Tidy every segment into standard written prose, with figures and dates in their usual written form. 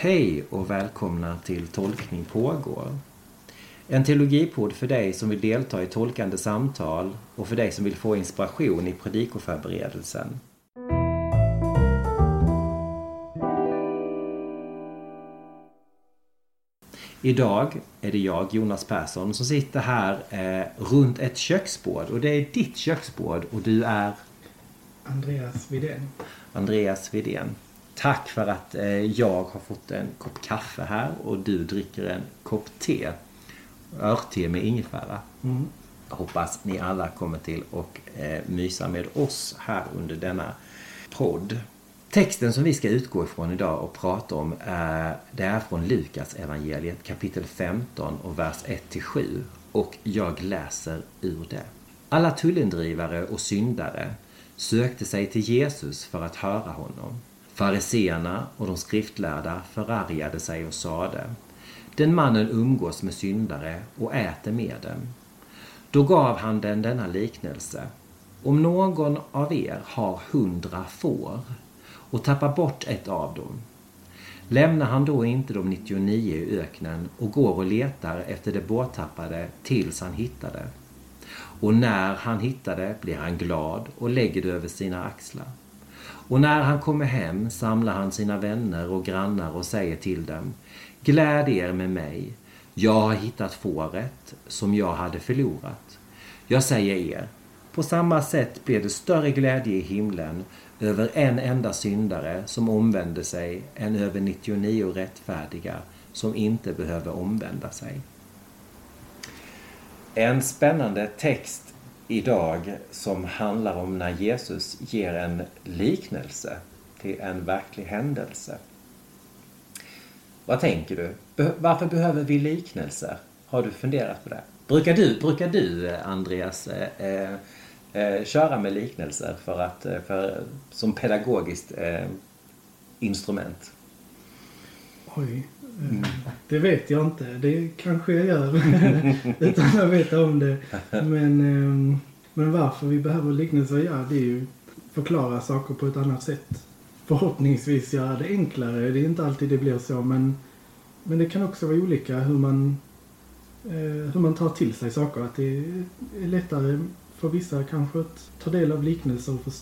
Hej och välkomna till Tolkning pågår. En teologipodd för dig som vill delta i tolkande samtal och för dig som vill få inspiration i predikoförberedelsen. Idag är det jag, Jonas Persson, som sitter här runt ett köksbord. Och det är ditt köksbord och du är... Andreas Widén. Tack för att jag har fått en kopp kaffe här och du dricker en kopp te. Örte med ingefära. Jag hoppas ni alla kommer till och mysa med oss här under denna podd. Texten som vi ska utgå ifrån idag och prata om det är från Lukas evangeliet kapitel 15 och vers 1-7. Och jag läser ur det. Alla tullindrivare och syndare sökte sig till Jesus för att höra honom. Fariseerna och de skriftlärda förargade sig och sade: den mannen umgås med syndare och äter med dem. Då gav han den denna liknelse: om någon av er har 100 får och tappar bort ett av dem, lämnar han då inte de 99 i öknen och går och letar efter det borttappade tills han hittar det? Och när han hittar det blir han glad och lägger det över sina axlar. Och när han kommer hem samlar han sina vänner och grannar och säger till dem: gläd er med mig, jag har hittat fåret som jag hade förlorat. Jag säger er, på samma sätt blir det större glädje i himlen över en enda syndare som omvänder sig än över 99 rättfärdiga som inte behöver omvända sig. En spännande text idag som handlar om när Jesus ger en liknelse till en verklig händelse. Vad tänker du? Varför behöver vi liknelser? Har du funderat på det? Brukar du Andreas, köra med liknelser som pedagogiskt instrument? Oj, det vet jag inte. Det kanske jag gör utan att veta om det. Men varför vi behöver liknelser, ja, det är ju förklara saker på ett annat sätt. Förhoppningsvis göra det enklare. Det är inte alltid det blir så, men det kan också vara olika hur man tar till sig saker. Att det är lättare för vissa kanske att ta del av liknelser och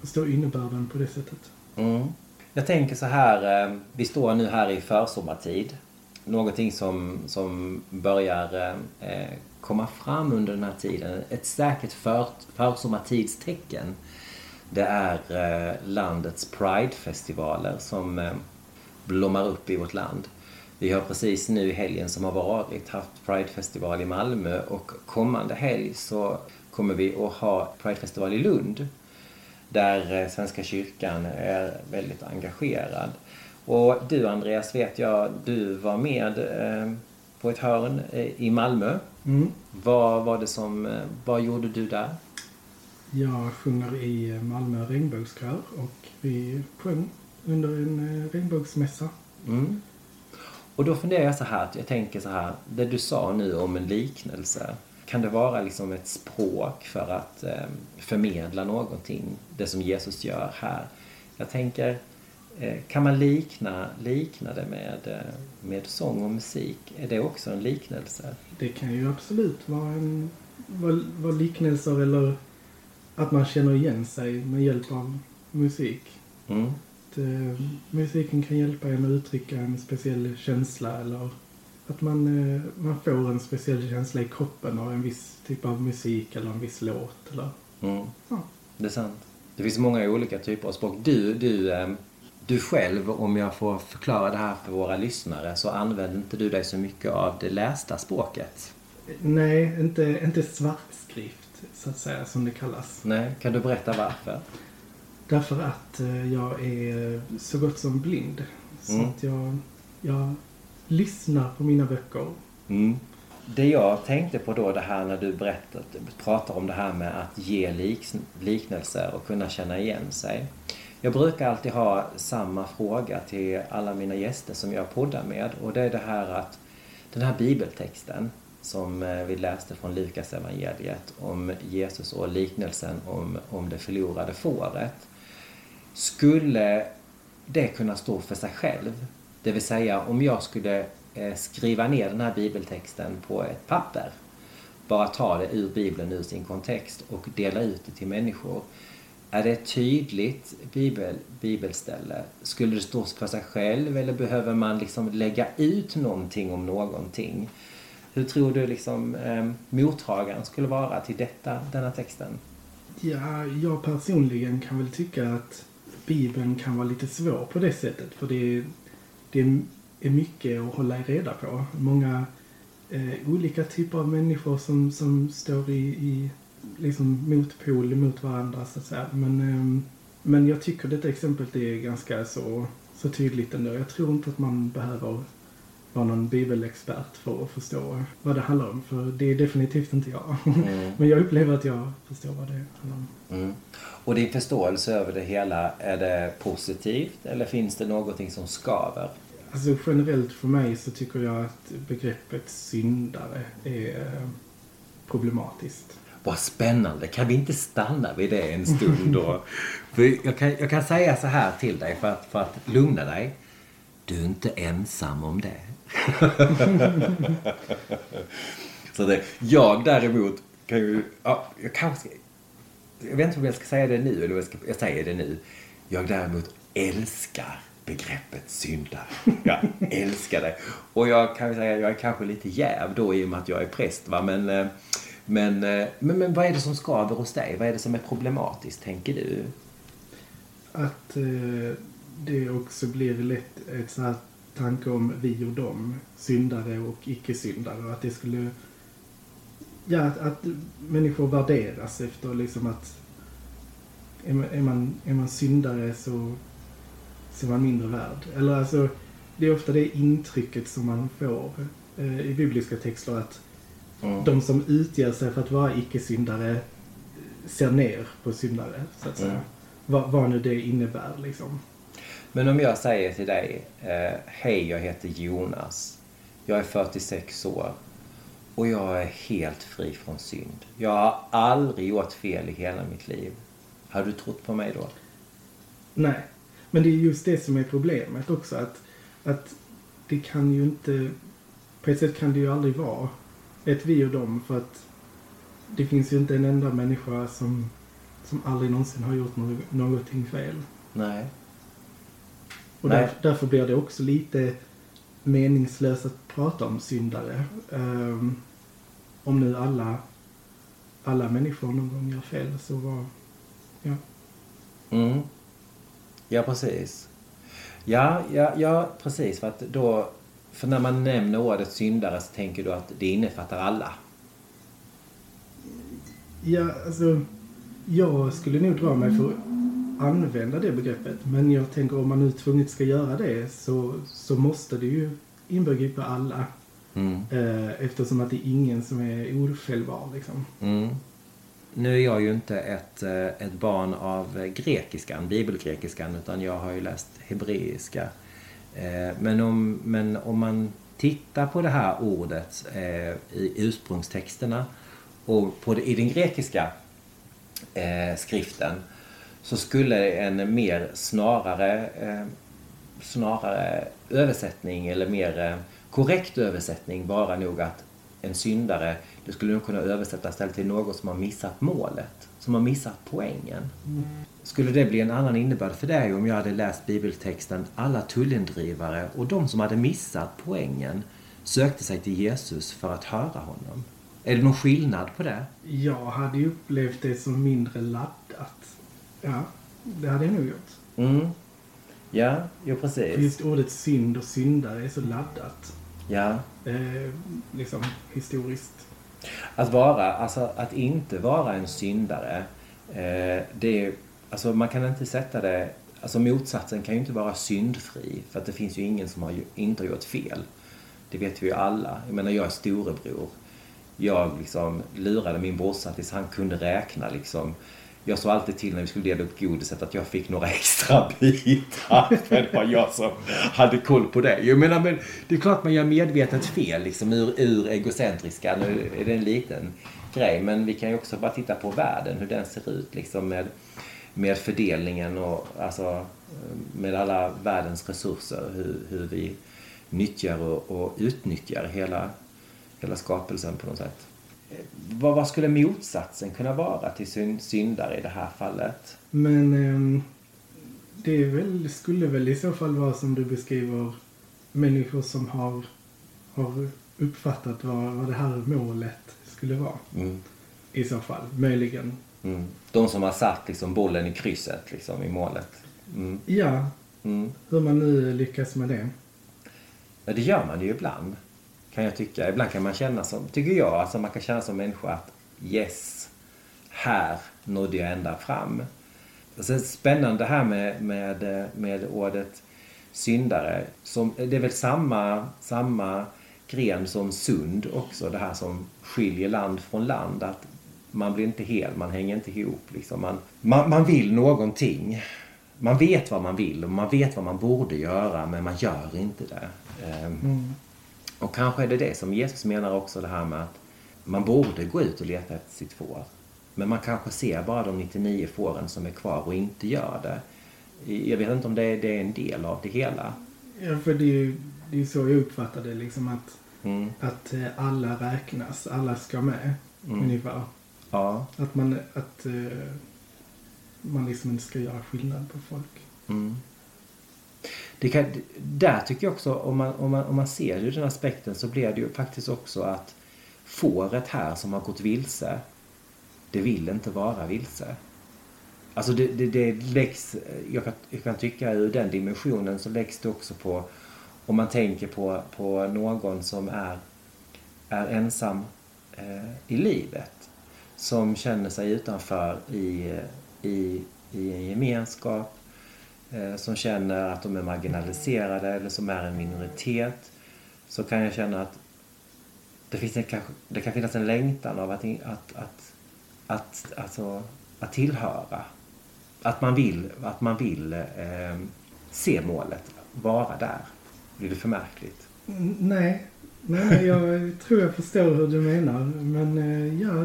förstå innebörden på det sättet. Mm. Jag tänker så här, vi står nu här i försommartid. Någonting som börjar komma fram under den här tiden. Ett säkert försommartidstecken. Det är landets Pride-festivaler som blommar upp i vårt land. Vi har precis nu i helgen som har varit haft Pride-festival i Malmö. Och kommande helg så kommer vi att ha Pride-festival i Lund, där Svenska kyrkan är väldigt engagerad. Och du, Andreas, vet jag, du var med på ett hörn i Malmö. Mm. Vad gjorde du där? Jag sjunger i Malmö regnbågskör och vi sjöng under en regnbågsmässa. Mm. Och då funderar jag så här, jag tänker så här, det du sa nu om en liknelse. Kan det vara liksom ett språk för att förmedla någonting, det som Jesus gör här? Jag tänker, kan man likna det med sång och musik? Är det också en liknelse? Det kan ju absolut vara liknelser, eller att man känner igen sig med hjälp av musik. Mm. Att, musiken kan hjälpa en att uttrycka en speciell känsla, eller att man får en speciell känsla i kroppen av en viss typ av musik eller en viss låt. Eller. Mm. Ja. Det är sant. Det finns många olika typer av språk. Du själv, om jag får förklara det här för våra lyssnare, så använder inte du dig så mycket av det lästa språket? Nej, inte svartskrift så att säga, som det kallas. Nej, kan du berätta varför? Därför att jag är så gott som blind. Så att jag lyssna på mina böcker. Mm. Det jag tänkte på då, det här när du pratar om det här med att ge liknelser och kunna känna igen sig. Jag brukar alltid ha samma fråga till alla mina gäster som jag poddar med. Och det är det här att den här bibeltexten som vi läste från Lukas evangeliet om Jesus och liknelsen om det förlorade fåret. Skulle det kunna stå för sig själv? Det vill säga, om jag skulle skriva ner den här bibeltexten på ett papper, bara ta det ur Bibeln, ur sin kontext och dela ut det till människor. Är det ett tydligt bibelställe? Skulle det stå för sig själv eller behöver man liksom lägga ut någonting om någonting? Hur tror du liksom, mottagaren skulle vara till denna texten? Ja, jag personligen kan väl tycka att Bibeln kan vara lite svår på det sättet. För det är mycket att hålla reda på. Många olika typer av människor som står i liksom motpol mot varandra så att säga. Men jag tycker detta exemplet är ganska så tydligt ändå. Jag tror inte att man behöver vara någon bibelexpert för att förstå vad det handlar om. För det är definitivt inte jag. Mm. Men jag upplever att jag förstår vad det handlar om. Mm. Och din förståelse över det hela, är det positivt eller finns det någonting som skaver? Alltså generellt för mig så tycker jag att begreppet syndare är problematiskt. Vad spännande, kan vi inte stanna vid det en stund då? För jag kan säga så här till dig för att lugna dig. Du är inte ensam om det. Så det, jag däremot kan ju... Ja, jag vet inte om jag ska säga det nu, eller jag säger det nu. Jag däremot älskar begreppet syndare. Jag älskar det. Och jag kan säga att jag är kanske lite jäv då i och med att jag är präst, va? Men vad är det som skaver hos dig? Vad är det som är problematiskt, tänker du? Att det också blir lätt ett så här tanke om vi och dem, syndare och icke-syndare. Och att det skulle... Ja, att människor värderas efter liksom att är man syndare så är man mindre värd. Eller alltså, det är ofta det intrycket som man får i bibliska texter att de som utger sig för att vara icke-syndare ser ner på syndare, så att säga. Mm. Vad nu det innebär, liksom. Men om jag säger till dig, hej, jag heter Jonas, jag är 46 år och jag är helt fri från synd. Jag har aldrig gjort fel i hela mitt liv. Har du trott på mig då? Nej, men det är just det som är problemet också. Att det kan ju inte, på ett sätt kan det ju aldrig vara ett vi och dem, för att det finns ju inte en enda människa som aldrig någonsin har gjort någonting fel. Nej. Och därför blir det också lite meningslöst att prata om syndare. Om nu alla människor någon gång gör fel så var... Ja. Mm. Ja, precis. Ja, precis. För att då... För när man nämner ordet syndare så tänker du att det innefattar alla. Ja, alltså... Jag skulle nog dra mig för att använda det begreppet. Men jag tänker om man nu tvunget ska göra det så måste det ju inbegripa alla. Mm. Eftersom att det är ingen som är ofällbar, liksom. Mm. Nu är jag ju inte ett barn av bibelgrekiskan, utan jag har ju läst hebreiska. Men om man tittar på det här ordet i ursprungstexterna och i den grekiska skriften, så skulle en mer snarare översättning eller mer korrekt översättning vara nog att en syndare, det skulle nog kunna översättas istället till något som har missat målet, som har missat poängen. Mm. Skulle det bli en annan innebörd för dig om jag hade läst bibeltexten, alla tullindrivare och de som hade missat poängen sökte sig till Jesus för att höra honom? Är det någon skillnad på det? Jag hade ju upplevt det som mindre laddat. Ja, det hade jag nog gjort. Mm. Ja, precis. För just ordet synd och syndare är så laddat. Ja. Liksom historiskt. Att inte vara en syndare, det är, alltså man kan inte sätta det, alltså motsatsen kan ju inte vara syndfri, för att det finns ju ingen som inte har gjort fel. Det vet vi ju alla. Jag menar, jag är storebror. Jag liksom lurade min brorsa tills han kunde räkna, liksom. Jag såg alltid till när vi skulle dela upp godiset att jag fick några extra bitar, för det var jag som hade koll på det. Jag menar, men det är klart man gör medvetet fel, liksom, ur egocentriska. Nu är det en liten grej, men vi kan ju också bara titta på världen, hur den ser ut, liksom, med fördelningen och alltså med alla världens resurser, hur vi nyttjar och utnyttjar hela skapelsen på något sätt. Vad skulle motsatsen kunna vara till syndare i det här fallet? Men det är väl, skulle väl i så fall vara som du beskriver, människor som har uppfattat vad det här målet skulle vara. Mm. I så fall, möjligen. Mm. De som har satt liksom bollen i krysset liksom, i målet. Mm. Ja, hur man nu lyckas med det. Ja, det gör man ju ibland, kan jag tycka. Ibland kan man känna som, tycker jag, alltså man kan känna som människa att yes, här nådde jag ända fram. Och sen spännande här med ordet syndare. Som, det är väl samma gren som sund också, det här som skiljer land från land, att man blir inte hel, man hänger inte ihop liksom. Man vill någonting, man vet vad man vill och man vet vad man borde göra, men man gör inte det. Och kanske är det som Jesus menar också, det här med att man borde gå ut och leta efter sitt får, men man kanske ser bara de 99 fåren som är kvar och inte gör det. Jag vet inte om det är en del av det hela. Ja, för det är så jag uppfattade liksom, att alla räknas, alla ska med ungefär. Ja. Att man liksom inte ska göra skillnad på folk. Mm. Där tycker jag också, om man ser ju den aspekten, så blir det ju faktiskt också att fåret här som har gått vilse, det vill inte vara vilse. Alltså det läggs, jag kan tycka ur den dimensionen så läggs det också på, om man tänker på någon som är ensam i livet, som känner sig utanför i en gemenskap, som känner att de är marginaliserade eller som är en minoritet, så kan jag känna att det kan finnas en längtan av att tillhöra, att man vill se målet, vara där. Blir det för märkligt? Nej, jag tror jag förstår hur du menar. Men ja,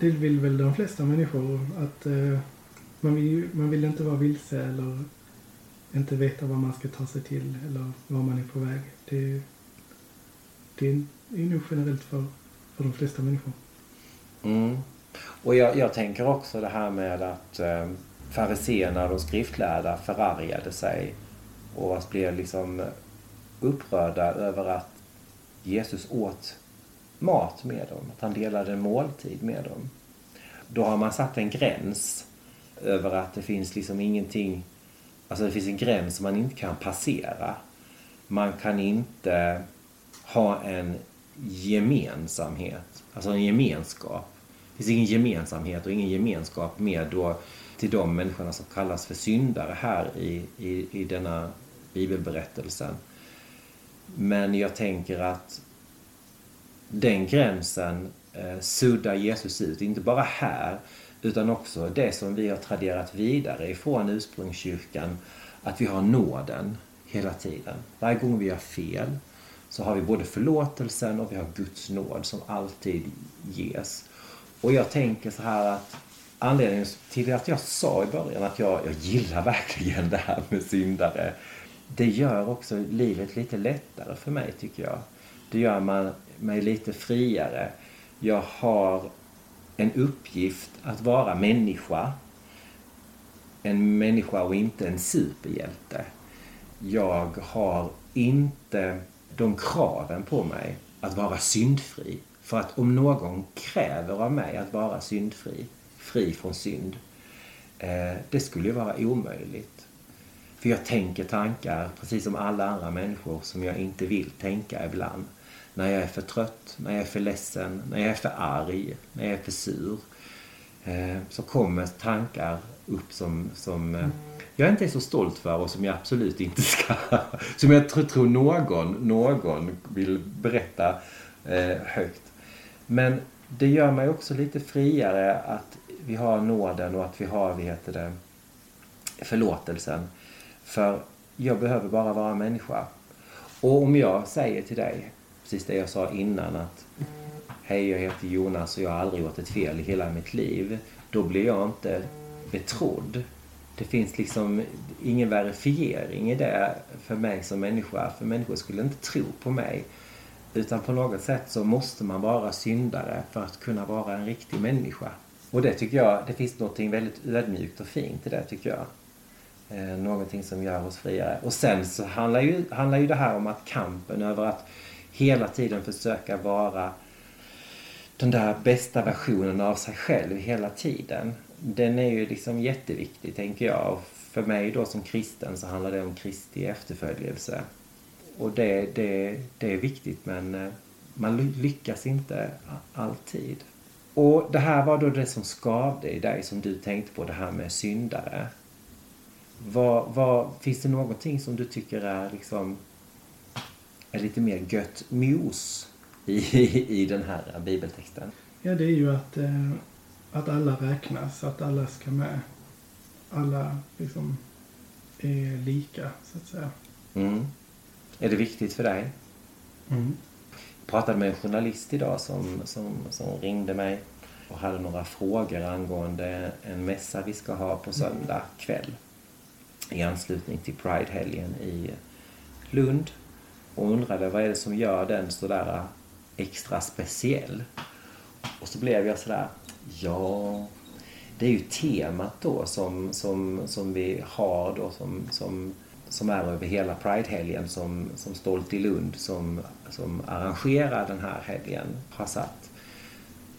det vill väl de flesta människor, att man vill inte vara vilse eller inte veta vad man ska ta sig till eller var man är på väg. Det är nog generellt för de flesta människor. Mm. Och jag tänker också det här med att fariseerna och de skriftlärda förargade sig och blev liksom upprörda över att Jesus åt mat med dem, att han delade en måltid med dem. Då har man satt en gräns över att det finns liksom ingenting, alltså det finns en gräns som man inte kan passera. Man kan inte ha en gemensamhet, alltså en gemenskap. Det finns ingen gemensamhet och ingen gemenskap med då till de människorna som kallas för syndare här i denna bibelberättelsen. Men jag tänker att den gränsen suddar Jesus ut, inte bara här utan också det som vi har traderat vidare ifrån ursprungskyrkan, att vi har nåden hela tiden. Varje gång vi gör fel så har vi både förlåtelsen och vi har Guds nåd som alltid ges. Och jag tänker så här att anledningen till att jag sa i början att jag gillar verkligen det här med syndare, det gör också livet lite lättare för mig, tycker jag. Det gör mig lite friare. Jag har en uppgift att vara människa. En människa och inte en superhjälte. Jag har inte de kraven på mig att vara syndfri. För att om någon kräver av mig att vara syndfri, fri från synd, det skulle ju vara omöjligt. För jag tänker tankar, precis som alla andra människor, som jag inte vill tänka ibland. När jag är för trött, när jag är för ledsen, när jag är för arg, när jag är för sur. Så kommer tankar upp som jag inte är så stolt för och som jag absolut inte ska. Som jag tror någon vill berätta högt. Men det gör mig också lite friare att vi har nåden och att vi har, förlåtelsen. För jag behöver bara vara människa. Och om jag säger till dig, precis det jag sa innan, att hej, jag heter Jonas och jag har aldrig gjort ett fel i hela mitt liv, då blir jag inte betrodd. det finns liksom ingen verifiering i det för mig som människa. För människor skulle inte tro på mig. Utan på något sätt så måste man vara syndare för att kunna vara en riktig människa. Och det tycker jag, det finns något väldigt ödmjukt och fint i det tycker jag. Någonting som gör oss friare. Och sen så handlar ju det här om att kampen över att hela tiden försöka vara den där bästa versionen av sig själv hela tiden. Den är ju liksom jätteviktig tänker jag. Och för mig då som kristen så handlar det om Kristi efterföljelse. Och det är viktigt, men man lyckas inte alltid. Och det här var då det som skavde i dig som du tänkte på, det här med syndare. Finns det någonting som du tycker är, liksom, är lite mer gött mos i den här bibeltexten? Ja, det är ju att alla räknas, att alla ska med. Alla liksom är lika, så att säga. Mm. Är det viktigt för dig? Mm. Jag pratade med en journalist idag som ringde mig och hade några frågor angående en mässa vi ska ha på söndag kväll i anslutning till Pride-helgen i Lund, och undrade vad är det som gör den sådär extra speciell. Och så blev jag sådär, ja, det är ju temat då som vi har då som är över hela Pride-helgen som Stolt i Lund som arrangerar den här helgen har satt.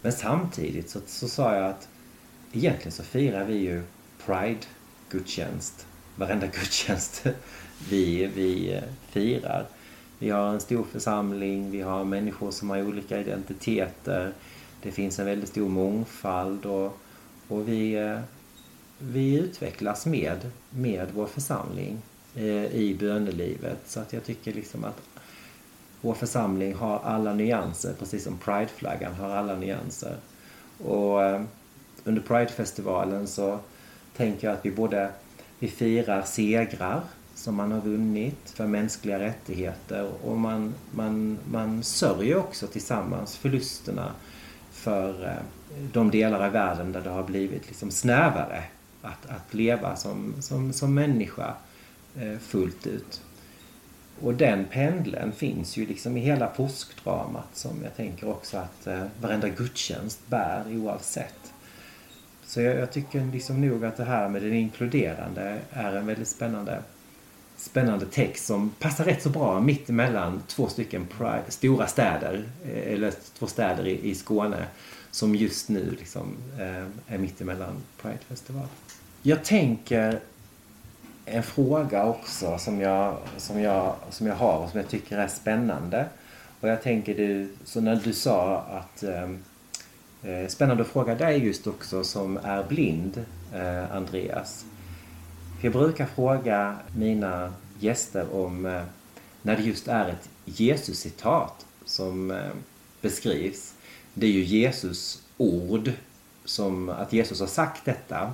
Men samtidigt så sa jag att egentligen så firar vi ju Pride-gudstjänst. Varenda gudstjänst vi firar. Vi har en stor församling, vi har människor som har olika identiteter. Det finns en väldigt stor mångfald och vi utvecklas med vår församling i bönelivet. Så att jag tycker liksom att vår församling har alla nyanser, precis som Pride-flaggan har alla nyanser. Och under Pride-festivalen så tänker jag att vi firar segrar som man har vunnit för mänskliga rättigheter, och man sörjer också tillsammans förlusterna för de delar i världen där det har blivit liksom snävare att leva som människa fullt ut. Och den pendeln finns ju liksom i hela påskdramat, som jag tänker också att varenda gudstjänst bär oavsett. Så jag tycker liksom nog att det här med den inkluderande är en väldigt spännande text som passar rätt så bra mitt emellan två stycken stora städer, eller två städer i Skåne som just nu liksom är mitt emellan Pride-festival. Jag tänker en fråga också som jag har och som jag tycker är spännande. Och jag tänker så när du sa att spännande att fråga dig just också som är blind, Andreas. Jag brukar fråga mina gäster om när det just är ett Jesus-citat som beskrivs. Det är ju Jesus ord, som att Jesus har sagt detta.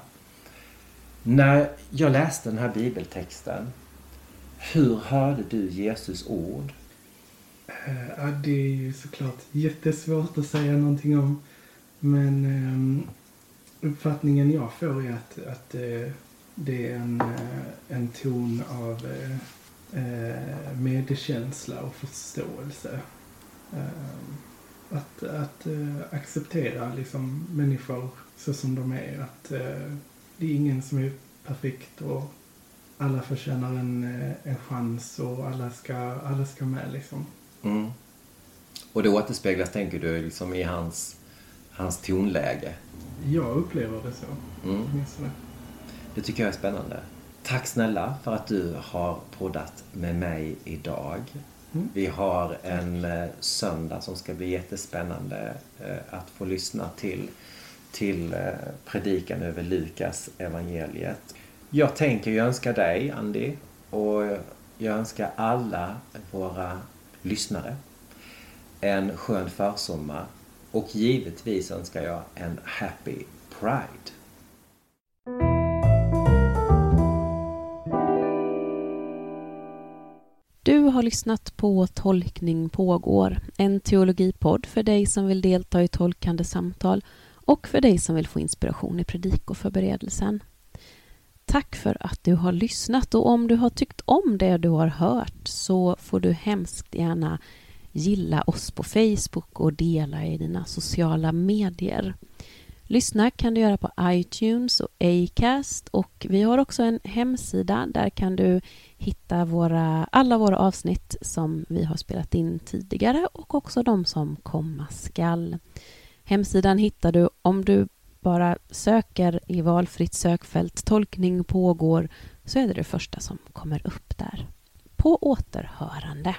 När jag läste den här bibeltexten, hur hörde du Jesus ord? Ja, det är ju såklart jättesvårt att säga någonting om. Men uppfattningen jag får är att det är en ton av medkänsla och förståelse. Att acceptera liksom människor så som de är. Att det är ingen som är perfekt och alla förtjänar en chans och alla ska med liksom. Mm. Och det återspeglas, tänker du, liksom i hans tonläge? Jag upplever det så. Mm. Det tycker jag är spännande. Tack snälla för att du har poddat med mig idag. Mm. Vi har en söndag som ska bli jättespännande att få lyssna till predikan över Lukas evangeliet. Jag tänker ju önska dig, Andy, och jag önskar alla våra lyssnare en skön försommar, och givetvis önskar jag en happy Pride. Du har lyssnat på Tolkning pågår, en teologipodd för dig som vill delta i tolkande samtal och för dig som vill få inspiration i predikoförberedelsen. Tack för att du har lyssnat, och om du har tyckt om det du har hört så får du hemskt gärna gilla oss på Facebook och dela i dina sociala medier. Lyssna kan du göra på iTunes och Acast, och vi har också en hemsida där kan du hitta alla våra avsnitt som vi har spelat in tidigare och också de som komma skall. Hemsidan hittar du om du bara söker i valfritt sökfält Tolkning pågår, så är det första som kommer upp där. På återhörande.